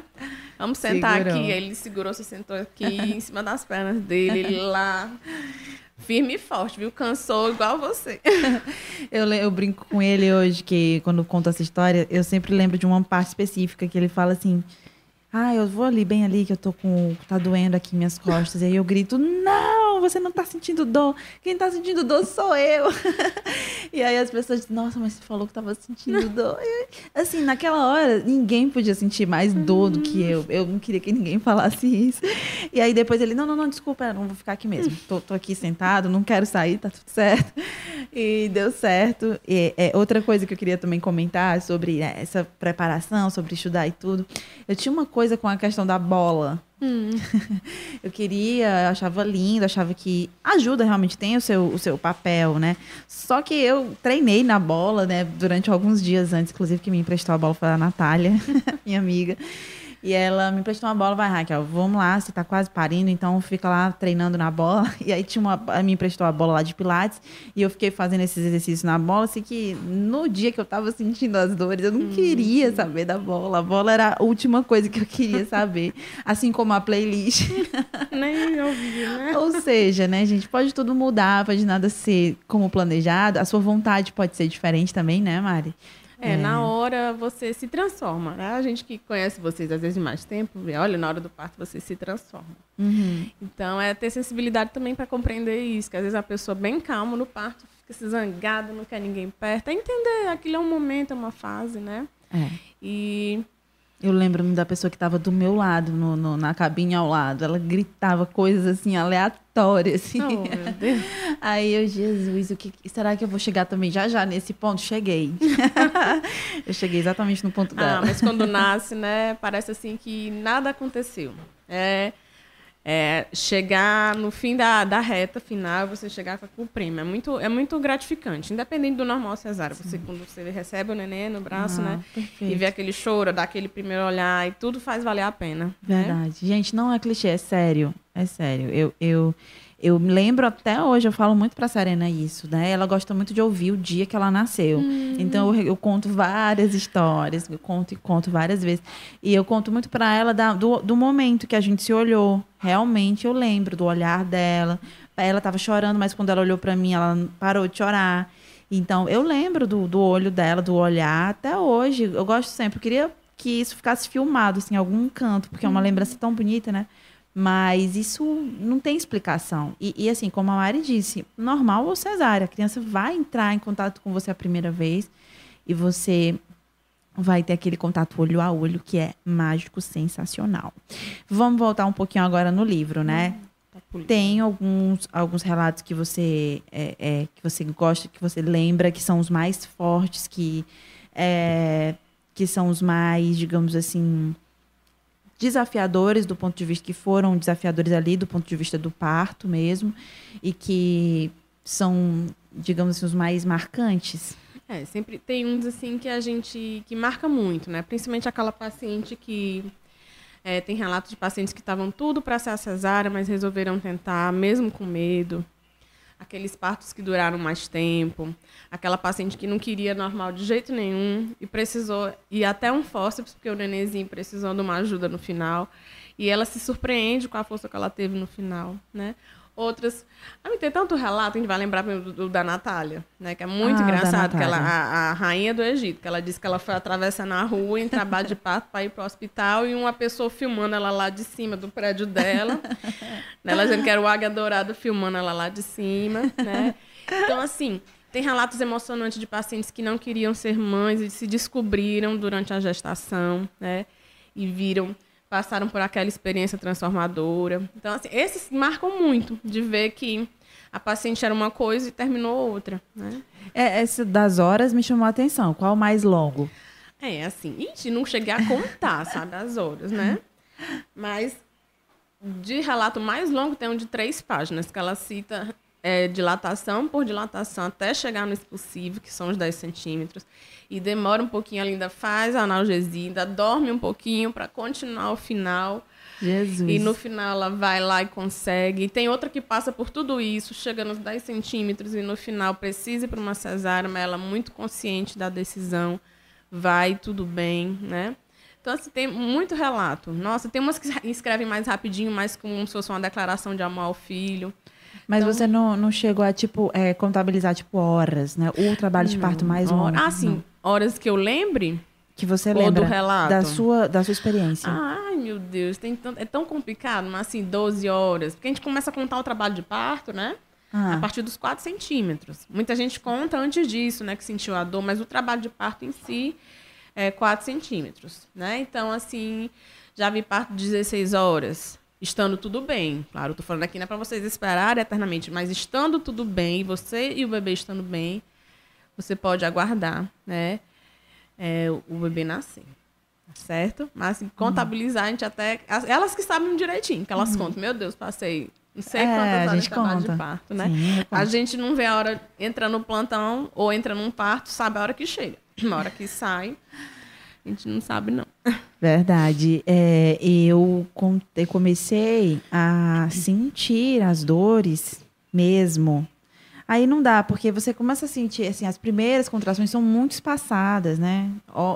Vamos sentar aqui. Ele segurou, você sentou aqui em cima das pernas dele, ele lá, firme e forte, viu? Cansou igual você. Eu brinco com ele hoje, que quando conto essa história, eu sempre lembro de uma parte específica que ele fala assim: Ah, eu vou ali, bem ali, que eu tô com... Tá doendo aqui minhas costas. E aí eu grito, não, você não tá sentindo dor. Quem tá sentindo dor sou eu. E aí as pessoas dizem, nossa, mas você falou que tava sentindo dor. E, assim, naquela hora, ninguém podia sentir mais dor do que eu. Eu não queria que ninguém falasse isso. E aí depois ele, não, desculpa, não vou ficar aqui mesmo. Tô aqui sentado, não quero sair, tá tudo certo. E deu certo. E, outra coisa que eu queria também comentar sobre essa preparação, sobre estudar e tudo. Eu tinha uma coisa com a questão da bola. Eu achava lindo, achava que ajuda, realmente tem o seu papel, né? Só que eu treinei na bola, né? Durante alguns dias antes, inclusive, que me emprestou a bola foi a Natália, minha amiga. E ela me emprestou uma bola, vai, Raquel, vamos lá, você tá quase parindo, então fica lá treinando na bola. E aí me emprestou a bola lá de pilates e eu fiquei fazendo esses exercícios na bola, assim que no dia que eu tava sentindo as dores, eu não queria saber da bola. A bola era a última coisa que eu queria saber, assim como a playlist. Nem ouvi, né? Ou seja, né, gente, pode tudo mudar, pode nada ser como planejado, a sua vontade pode ser diferente também, né, Mari? Na hora você se transforma, né? A gente que conhece vocês às vezes de mais tempo, olha, na hora do parto você se transforma. Então, é ter sensibilidade também para compreender isso, que às vezes a pessoa bem calma no parto, fica se zangada, não quer ninguém perto. É entender, aquilo é um momento, é uma fase, né? É. E... eu lembro-me da pessoa que estava do meu lado, na cabine ao lado. Ela gritava coisas, assim, aleatórias. Assim. Oh, meu Deus. Aí eu, Jesus, será que eu vou chegar também já nesse ponto? Cheguei. Eu cheguei exatamente no ponto dela. Mas quando nasce, né, parece assim que nada aconteceu. É chegar no fim da reta final, você chegar com o prêmio. É muito gratificante, independente do normal cesárea. Sim. Quando você recebe o neném no braço, né? Perfeito. E vê aquele choro, dá aquele primeiro olhar e tudo faz valer a pena. Verdade. Né? Gente, não é clichê, é sério. É sério. Eu me lembro até hoje, eu falo muito pra Serena isso, né? Ela gosta muito de ouvir o dia que ela nasceu. Então, eu conto várias histórias, eu conto várias vezes. E eu conto muito pra ela do momento que a gente se olhou. Realmente, eu lembro do olhar dela. Ela tava chorando, mas quando ela olhou pra mim, ela parou de chorar. Então, eu lembro do olho dela, do olhar, até hoje. Eu gosto sempre, eu queria que isso ficasse filmado, assim, em algum canto, porque é uma lembrança tão bonita, né? Mas isso não tem explicação. E assim, como a Mari disse, normal ou cesárea, a criança vai entrar em contato com você a primeira vez e você vai ter aquele contato olho a olho que é mágico, sensacional. Vamos voltar um pouquinho agora no livro, né? Tem alguns relatos que você gosta, que você lembra, que são os mais fortes, que são os mais, digamos assim... desafiadores do ponto de vista, que foram desafiadores ali do ponto de vista do parto mesmo, e que são, digamos assim, os mais marcantes. Sempre tem uns assim que a gente, que marca muito, né? Principalmente aquela paciente que tem relatos de pacientes que estavam tudo para ser a cesárea, mas resolveram tentar, mesmo com medo. Aqueles partos que duraram mais tempo, aquela paciente que não queria normal de jeito nenhum e precisou ir até um fórceps, porque o nenenzinho precisou de uma ajuda no final, e ela se surpreende com a força que ela teve no final, né? Outras... tem tanto relato, a gente vai lembrar da Natália, né? Que é muito engraçado, que ela, a rainha do Egito, que ela disse que ela foi atravessando a rua em trabalho de parto para ir para o hospital e uma pessoa filmando ela lá de cima do prédio dela. Ela dizendo que era o Águia Dourada filmando ela lá de cima, né? Então, assim, tem relatos emocionantes de pacientes que não queriam ser mães e se descobriram durante a gestação, né? E viram... passaram por aquela experiência transformadora. Então, assim, esses marcam muito, de ver que a paciente era uma coisa e terminou outra, né? Esse das horas me chamou a atenção. Qual o mais longo? Não cheguei a contar, sabe, as horas, né? Mas, de relato mais longo, tem um de 3 páginas, que ela cita dilatação por dilatação, até chegar no expulsivo, que são os 10 centímetros. E demora um pouquinho, ela ainda faz a analgesia, ainda dorme um pouquinho para continuar o final. Jesus. E no final ela vai lá e consegue. E tem outra que passa por tudo isso, chega nos 10 centímetros e no final precisa ir para uma cesárea, mas ela é muito consciente da decisão, vai, tudo bem, né? Então, assim, tem muito relato. Nossa, tem umas que escrevem mais rapidinho, mais como se fosse uma declaração de amor ao filho. Mas então, você não chegou a, contabilizar, horas, né? O trabalho de parto mais longo. Horas que eu lembre, que você lembra do relato? Da sua experiência. Ai, meu Deus, é tão complicado, mas assim, 12 horas. Porque a gente começa a contar o trabalho de parto, né? A partir dos 4 centímetros. Muita gente conta antes disso, né? Que sentiu a dor, mas o trabalho de parto em si é 4 centímetros, né? Então, assim, já vi parto de 16 horas, estando tudo bem. Claro, eu tô falando aqui não é para vocês esperarem eternamente, mas estando tudo bem, você e o bebê estando bem, você pode aguardar, né? O bebê nascer, certo? Mas assim, contabilizar, a gente até... Elas que sabem direitinho, que elas contam. Meu Deus, passei não sei quantas horas de trabalho de parto, né? Sim, a gente não vê a hora, entra no plantão ou entra num parto, sabe a hora que chega. A hora que sai, a gente não sabe, não. Verdade. Eu comecei a sentir as dores mesmo. Aí não dá, porque você começa a sentir, assim, as primeiras contrações são muito espaçadas, né?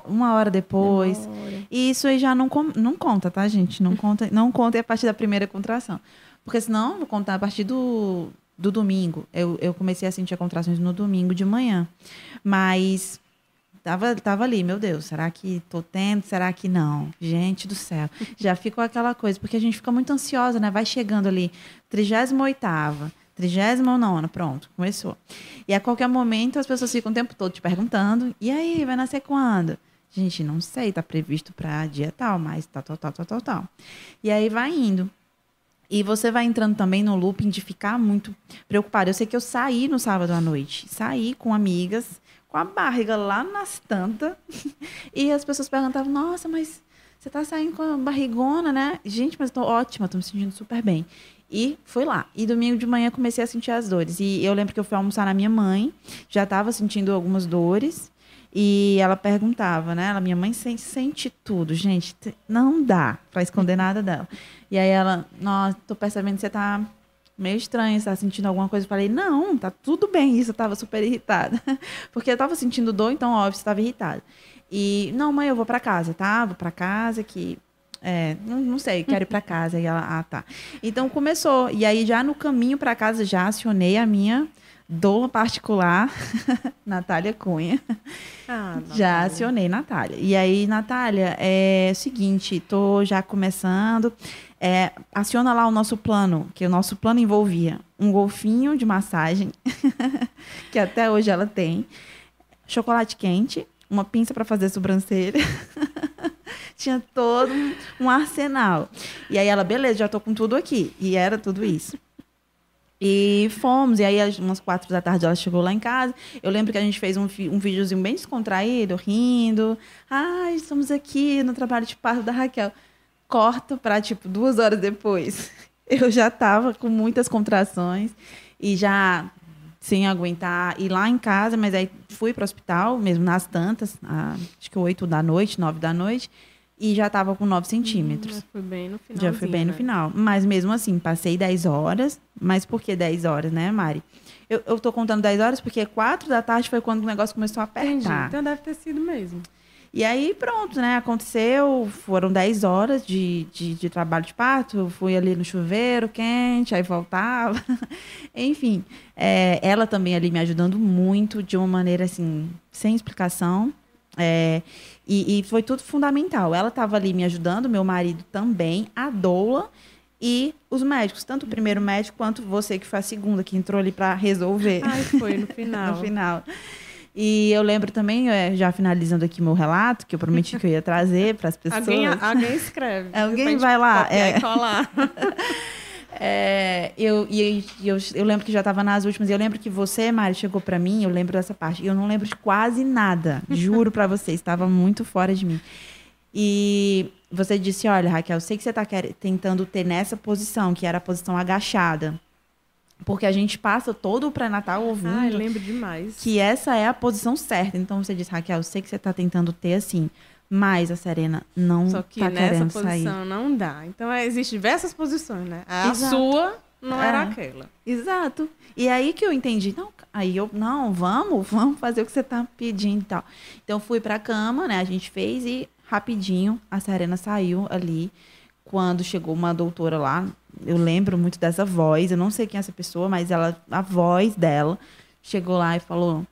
Uma hora depois. Demora. E isso aí já não conta, tá, gente? Não conta a partir da primeira contração. Porque senão, vou contar a partir do domingo. Eu comecei a sentir contrações no domingo de manhã. Mas tava ali, meu Deus, será que tô tendo? Será que não? Gente do céu. Já ficou aquela coisa, porque a gente fica muito ansiosa, né? Vai chegando ali, 38ª. 39ª, pronto, começou. E a qualquer momento as pessoas ficam o tempo todo te perguntando, e aí, vai nascer quando? Gente, não sei, tá previsto para dia tal, mas tal. E aí vai indo. E você vai entrando também no looping de ficar muito preocupada. Eu sei que eu saí no sábado à noite, saí com amigas, com a barriga lá nas tantas, e as pessoas perguntavam, nossa, mas você tá saindo com a barrigona, né? Gente, mas eu tô ótima, tô me sentindo super bem. E fui lá. E domingo de manhã comecei a sentir as dores. E eu lembro que eu fui almoçar na minha mãe, já estava sentindo algumas dores. E ela perguntava, né? Minha mãe sente tudo, gente. Não dá para esconder nada dela. E aí ela, nossa, tô percebendo que você tá meio estranho, você tá sentindo alguma coisa. Eu falei, não, tá tudo bem isso. Eu tava super irritada. Porque eu tava sentindo dor, então óbvio, você tava irritada. E, não, mãe, eu vou para casa, tá? Vou para casa que... não sei, quero ir pra casa. E ela, tá. Então começou. E aí já no caminho pra casa, já acionei a minha doula particular, Natália Cunha. Já acionei Natália. E aí, Natália, é o seguinte, tô já começando. Aciona lá o nosso plano, que o nosso plano envolvia um golfinho de massagem, que até hoje ela tem, chocolate quente, uma pinça pra fazer sobrancelha. Tinha todo um arsenal. E aí ela, beleza, já tô com tudo aqui. E era tudo isso. E fomos. E aí, às umas 4 da tarde, ela chegou lá em casa. Eu lembro que a gente fez um videozinho bem descontraído, rindo. Ai, estamos aqui no trabalho de parto da Raquel. Corta pra, 2 horas depois. Eu já tava com muitas contrações. E já... sem aguentar, ir lá em casa, mas aí fui para o hospital, mesmo nas tantas, acho que 8 da noite, 9 da noite, e já estava com 9 centímetros. Já foi bem no final. Mas mesmo assim, passei 10 horas, mas por que 10 horas, né, Mari? Eu tô contando 10 horas porque 4 da tarde foi quando o negócio começou a apertar. Entendi. Então deve ter sido mesmo. E aí, pronto, né? Aconteceu, foram 10 horas de trabalho de parto, eu fui ali no chuveiro quente, aí voltava. Enfim, ela também ali me ajudando muito, de uma maneira assim, sem explicação. E foi tudo fundamental. Ela estava ali me ajudando, meu marido também, a doula e os médicos. Tanto o primeiro médico quanto você, que foi a segunda, que entrou ali para resolver. Ai, foi no final. No final. E eu lembro também, já finalizando aqui meu relato, que eu prometi que eu ia trazer para as pessoas. Alguém escreve. Alguém vai lá. E colar. Eu lembro que já estava nas últimas. Eu lembro que você, Mari, chegou para mim, eu lembro dessa parte. Eu não lembro de quase nada, juro para vocês, estava muito fora de mim. E você disse, olha, Raquel, eu sei que você está tentando ter nessa posição, que era a posição agachada. Porque a gente passa todo o pré-natal ouvindo... Ai, lembro demais. Que essa é a posição certa. Então, você diz, Raquel, eu sei que você está tentando ter assim, mas a Serena não está querendo sair. Só que nessa posição não dá. Então, existem diversas posições, né? A sua não era aquela. Exato. E aí que eu entendi. Vamos fazer o que você está pedindo e tal. Então, fui para a cama, né? A gente fez e rapidinho a Serena saiu ali. Quando chegou uma doutora lá, eu lembro muito dessa voz, eu não sei quem é essa pessoa, mas a voz dela chegou lá e falou,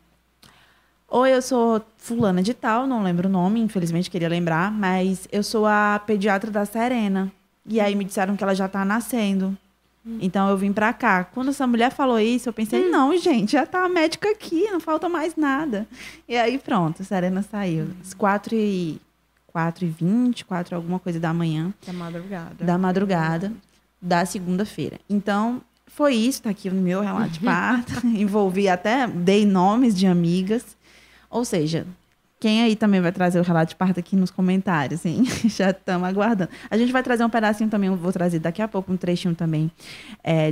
Oi, eu sou fulana de tal, não lembro o nome, infelizmente queria lembrar, mas eu sou a pediatra da Serena. E aí me disseram que ela já tá nascendo. Então eu vim pra cá. Quando essa mulher falou isso, eu pensei, não, gente, já tá a médica aqui, não falta mais nada. E aí pronto, a Serena saiu. Às 4h20, 4 alguma coisa da manhã. Da madrugada. Da madrugada, da segunda-feira. Então, foi isso, tá aqui no meu relato de parto. Envolvi até, dei nomes de amigas. Ou seja... Quem aí também vai trazer o relato de parto aqui nos comentários, hein? Já estamos aguardando. A gente vai trazer um pedacinho também, eu vou trazer daqui a pouco um trechinho também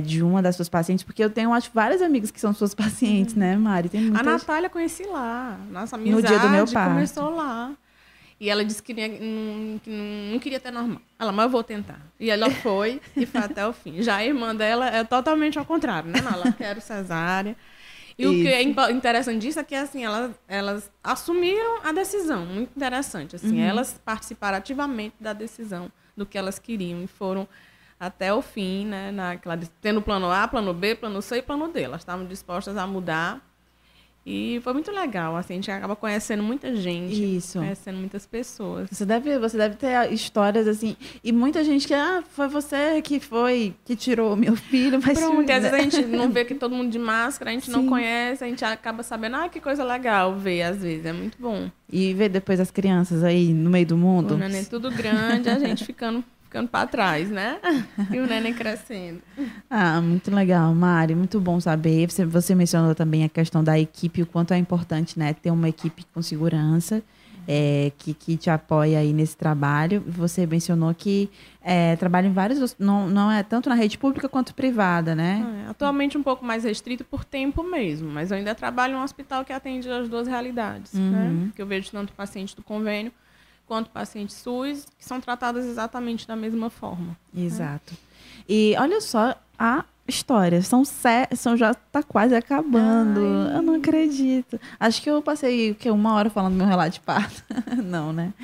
de uma das suas pacientes, porque eu tenho, acho, várias amigas que são suas pacientes, né, Mari? Tem muitas... A Natália conheci lá. Nossa amizade no dia do meu parto. Começou lá. E ela disse que não queria ter normal. Ela, mas eu vou tentar. E ela foi e foi até o fim. Já a irmã dela é totalmente ao contrário, né? Ela quer cesárea. E o que é interessante disso é que, assim, elas assumiram a decisão. Muito interessante, assim. Elas participaram ativamente da decisão do que elas queriam. E foram até o fim, né? Tendo plano A, plano B, plano C e plano D. Elas estavam dispostas a mudar. E foi muito legal, assim. A gente acaba conhecendo muita gente. Isso. Conhecendo muitas pessoas. Você deve ter histórias, assim. E muita gente que, foi você que tirou o meu filho. Mas pronto, às vezes a gente não vê que todo mundo de máscara, a gente não conhece, a gente acaba sabendo, que coisa legal ver, às vezes. É muito bom. E ver depois as crianças aí no meio do mundo. O neném tudo grande, a gente ficando para trás, né? E o neném crescendo. Muito legal, Mari. Muito bom saber. Você mencionou também a questão da equipe, o quanto é importante, né? Ter uma equipe com segurança que te apoia aí nesse trabalho. Você mencionou que trabalha em vários... Não é tanto na rede pública quanto privada, né? Atualmente um pouco mais restrito por tempo mesmo, mas eu ainda trabalho em um hospital que atende as duas realidades, né? Que eu vejo tanto paciente do convênio quanto pacientes SUS, que são tratadas exatamente da mesma forma. Exato. Né? E olha só a história. Já está quase acabando. Ai. Eu não acredito. Acho que eu passei uma hora falando meu relato de parto. Não, né?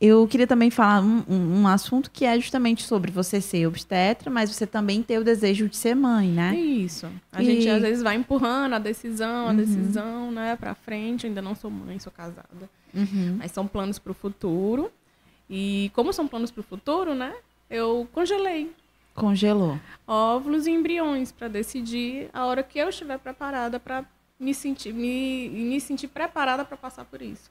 Eu queria também falar um assunto que é justamente sobre você ser obstetra, mas você também ter o desejo de ser mãe, né? Isso. A gente às vezes vai empurrando a decisão, né, pra frente. Eu ainda não sou mãe, sou casada. Mas são planos pro futuro. E como são planos pro futuro, né, eu congelei. Congelou. Óvulos e embriões pra decidir a hora que eu estiver preparada pra me sentir preparada pra passar por isso.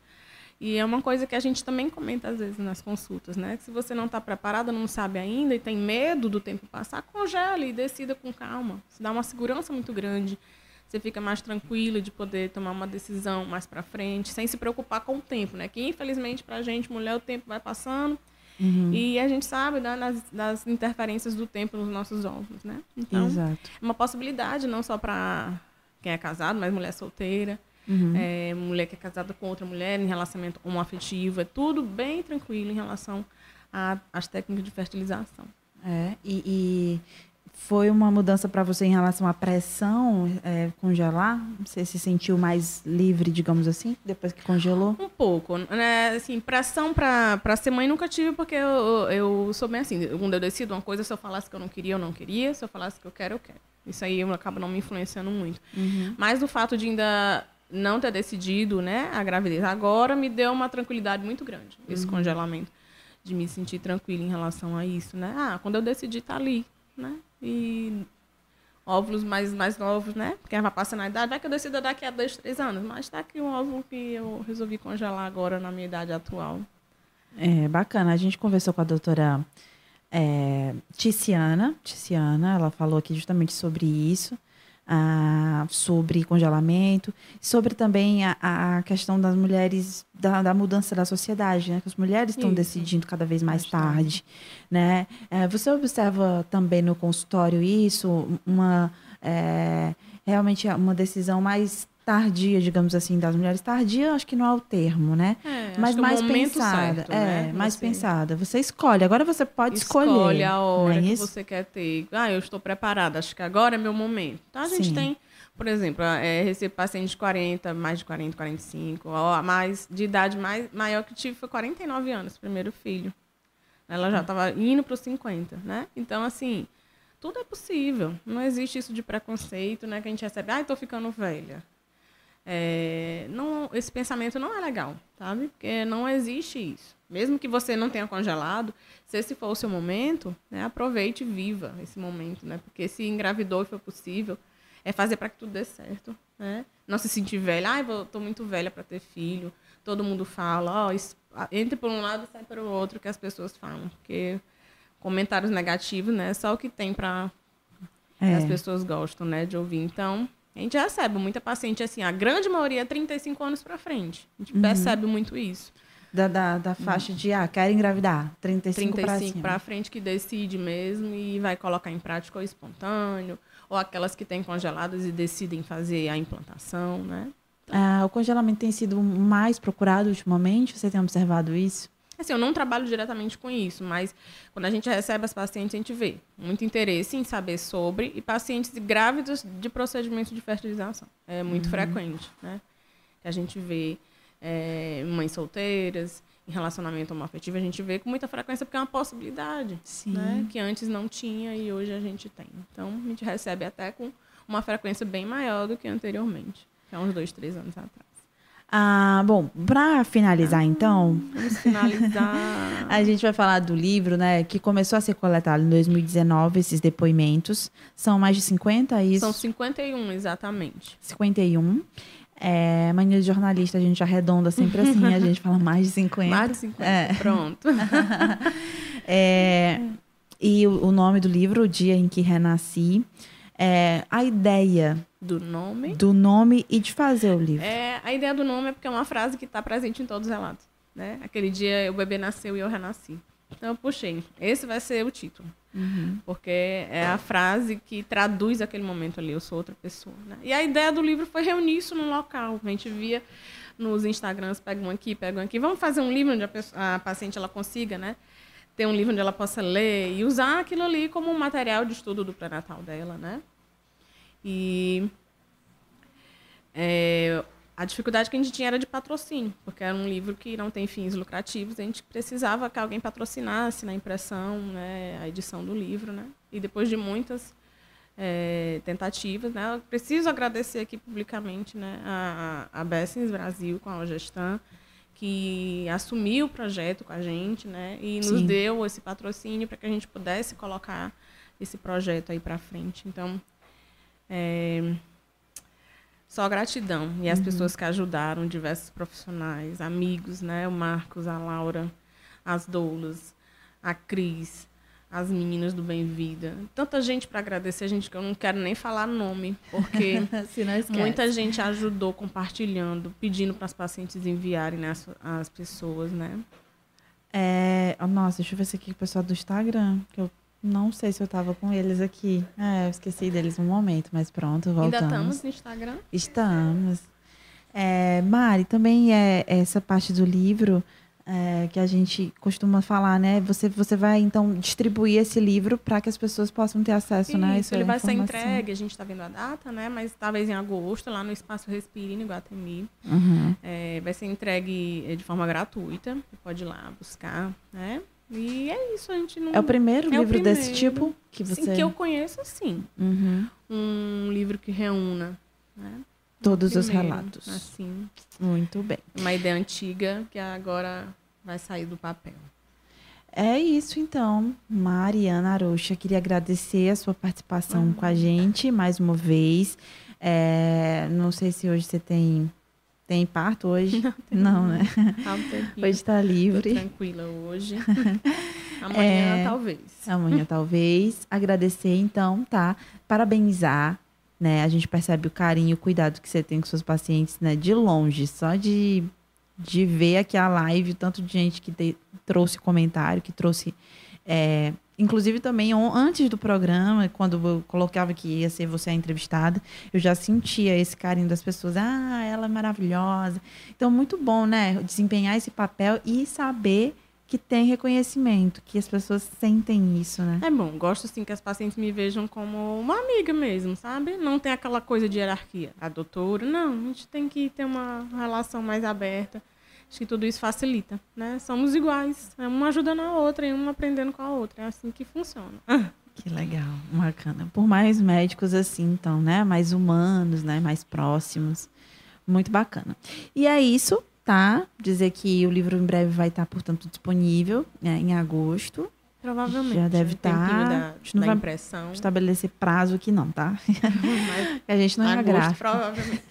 E é uma coisa que a gente também comenta às vezes nas consultas, né? Que se você não está preparada, não sabe ainda e tem medo do tempo passar, congele e decida com calma. Isso dá uma segurança muito grande. Você fica mais tranquila de poder tomar uma decisão mais para frente, sem se preocupar com o tempo, né? Que infelizmente para a gente, mulher, o tempo vai passando. E a gente sabe, né, das interferências do tempo nos nossos óvulos, né? Então, é uma possibilidade não só para quem é casado, mas mulher solteira. Mulher que é casada com outra mulher, em relacionamento homoafetivo, é tudo bem tranquilo em relação às técnicas de fertilização. E foi uma mudança para você em relação à pressão, congelar? Você se sentiu mais livre, digamos assim, depois que congelou? Um pouco, né? Assim, pressão para ser mãe nunca tive, porque eu sou bem assim, quando eu decido uma coisa, se eu falasse que eu não queria, eu não queria, se eu falasse que eu quero, eu quero. Isso aí acaba não me influenciando muito. Mas o fato de ainda não ter decidido, né, a gravidez agora, me deu uma tranquilidade muito grande, esse congelamento, de me sentir tranquila em relação a isso, né? Quando eu decidi, tá ali, né? E óvulos mais novos, né? Porque vai passando a idade, vai que eu decido daqui a 2, 3 anos, mas tá aqui um óvulo que eu resolvi congelar agora na minha idade atual. Bacana. A gente conversou com a doutora Tiziana, ela falou aqui justamente sobre isso, sobre congelamento, sobre também a questão das mulheres, da mudança da sociedade, né? Que as mulheres estão decidindo cada vez mais tarde, né? Você observa também no consultório isso, realmente uma decisão mais tardia, digamos assim, das mulheres. Tardia, acho que não é o termo, né? Mas mais pensada. Certo, né? Mais pensada. Você escolhe. Agora você pode escolher. Escolhe a hora que você quer ter. Eu estou preparada. Acho que agora é meu momento. Então, a gente tem, por exemplo, recebo pacientes de 40, mais de 40, 45, mais de idade maior que tive foi 49 anos, primeiro filho. Ela já estava indo para os 50, né? Então, assim, tudo é possível. Não existe isso de preconceito, né? Que a gente recebe, estou ficando velha. esse pensamento não é legal, sabe? Porque não existe isso. Mesmo que você não tenha congelado, se esse for o seu momento, né, aproveite e viva esse momento, né? Porque se engravidou e foi possível, é fazer para que tudo dê certo, né? Não se sentir velha. Ah, eu tô muito velha para ter filho. Todo mundo fala, ó, entre por um lado e sai para o outro que as pessoas falam. Porque comentários negativos, né? Só o que tem para... As pessoas gostam, né, de ouvir. Então, a gente recebe muita paciente, assim, a grande maioria é 35 anos para frente. A gente percebe muito isso. Da faixa de, quero engravidar, 35 para cima. 35 para frente que decide mesmo e vai colocar em prática ou espontâneo, ou aquelas que têm congeladas e decidem fazer a implantação, né? Então, o congelamento tem sido mais procurado ultimamente? Você tem observado isso? Assim, eu não trabalho diretamente com isso, mas quando a gente recebe as pacientes, a gente vê muito interesse em saber sobre, e pacientes grávidos de procedimento de fertilização. É muito frequente, né? A gente vê mães solteiras, em relacionamento homoafetivo, a gente vê com muita frequência, porque é uma possibilidade, né? Que antes não tinha e hoje a gente tem. Então, a gente recebe até com uma frequência bem maior do que anteriormente, que é uns 2, 3 anos atrás. Bom, para finalizar, então... Vamos finalizar. A gente vai falar do livro, né? Que começou a ser coletado em 2019, esses depoimentos. São mais de 50, isso? São 51, exatamente. 51. Mania de jornalista, a gente arredonda sempre assim, a gente fala mais de 50. Mais de 50, pronto. E o nome do livro, O Dia em que Renasci. A ideia... Do nome. Do nome e de fazer o livro. A ideia do nome é porque é uma frase que está presente em todos os relatos, né? Aquele dia o bebê nasceu e eu renasci. Então eu puxei. Esse vai ser o título. Porque é a frase que traduz aquele momento ali. Eu sou outra pessoa, né? E a ideia do livro foi reunir isso num local. A gente via nos Instagrams, pegam aqui. Vamos fazer um livro onde a paciente ela consiga, né? Ter um livro onde ela possa ler e usar aquilo ali como um material de estudo do pré-natal dela, né? E a dificuldade que a gente tinha era de patrocínio, porque era um livro que não tem fins lucrativos, a gente precisava que alguém patrocinasse na impressão, né, a edição do livro, né? E depois de muitas tentativas, né, eu preciso agradecer aqui publicamente, né, a Bessins Brasil com a Gestão, que assumiu o projeto com a gente, né, e nos deu esse patrocínio para que a gente pudesse colocar esse projeto aí para frente. Então, só gratidão. E as pessoas que ajudaram, diversos profissionais, amigos, né? O Marcos, a Laura, as doulas, a Cris, as meninas do Bem-Vida. Tanta gente para agradecer, gente, que eu não quero nem falar nome, porque muita gente ajudou compartilhando, pedindo para as pacientes enviarem, né, as pessoas, né? Nossa, deixa eu ver se aqui o pessoal do Instagram, que eu não sei se eu estava com eles aqui. Eu esqueci deles um momento, mas pronto, voltamos. Ainda estamos no Instagram? Estamos. Mari, também é essa parte do livro que a gente costuma falar, né? Você vai, então, distribuir esse livro para que as pessoas possam ter acesso, isso, né? Isso, ele vai ser entregue, a gente está vendo a data, né? Mas talvez em agosto, lá no Espaço Respire, em Iguatemi. Vai ser entregue de forma gratuita. Você pode ir lá buscar, né? E é isso, a gente não... É o primeiro livro desse tipo que você... Sim, que eu conheço, sim. Um livro que reúna, né? Todos os relatos. Assim. Muito bem. Uma ideia antiga que agora vai sair do papel. É isso, então. Mariana Aroucha, queria agradecer a sua participação com a gente mais uma vez. Não sei se hoje você tem... Tem parto hoje? Não, né? Hoje está livre. Tô tranquila hoje. Amanhã, talvez. Amanhã, talvez. Agradecer, então, tá? Parabenizar, né? A gente percebe o carinho e o cuidado que você tem com seus pacientes, né? De longe, só de ver aqui a live, o tanto de gente que trouxe comentário, que trouxe... Inclusive, também, antes do programa, quando eu colocava que ia ser você a entrevistada, eu já sentia esse carinho das pessoas. Ela é maravilhosa. Então, muito bom, né? Desempenhar esse papel e saber que tem reconhecimento, que as pessoas sentem isso, né? É bom. Gosto, sim, que as pacientes me vejam como uma amiga mesmo, sabe? Não tem aquela coisa de hierarquia. A doutora, não. A gente tem que ter uma relação mais aberta. Acho que tudo isso facilita, né? Somos iguais, uma ajudando a outra e uma aprendendo com a outra. É assim que funciona. Que legal, bacana. Por mais médicos assim, então, né? Mais humanos, né? Mais próximos. Muito bacana. E é isso, tá? Dizer que o livro em breve vai estar, portanto, disponível em agosto. Provavelmente. Já deve estar. Não vai impressão. Estabelecer prazo aqui não, tá? Mas a gente não é gráfico. Provavelmente.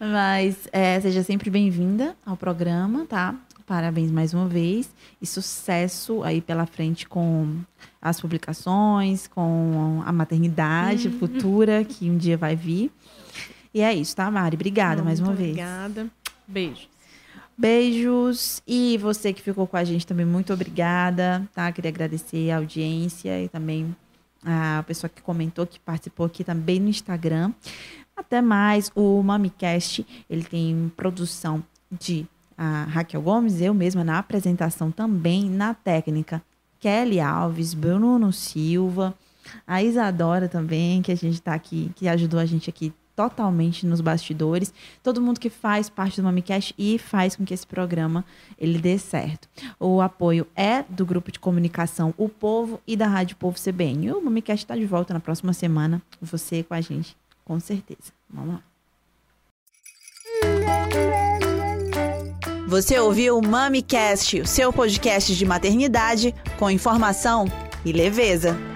Mas seja sempre bem-vinda ao programa, tá? Parabéns mais uma vez. E sucesso aí pela frente com as publicações, com a maternidade futura que um dia vai vir. E é isso, tá, Mari? Obrigada mais uma vez. Obrigada. Beijo. Beijos. E você que ficou com a gente também, muito obrigada, tá? Queria agradecer a audiência e também a pessoa que comentou, que participou aqui também no Instagram. Até mais. O MamiCast, ele tem produção de Rachel Gomes, eu mesma na apresentação também, na técnica Kelly Alves, Bruno Silva, a Isadora também, que a gente tá aqui, que ajudou a gente aqui totalmente nos bastidores, todo mundo que faz parte do MamiCast e faz com que esse programa ele dê certo. O apoio é do Grupo de Comunicação O Povo e da Rádio Povo CBN. E o MamiCast está de volta na próxima semana, você com a gente, com certeza. Vamos lá. Você ouviu o MamiCast, o seu podcast de maternidade com informação e leveza.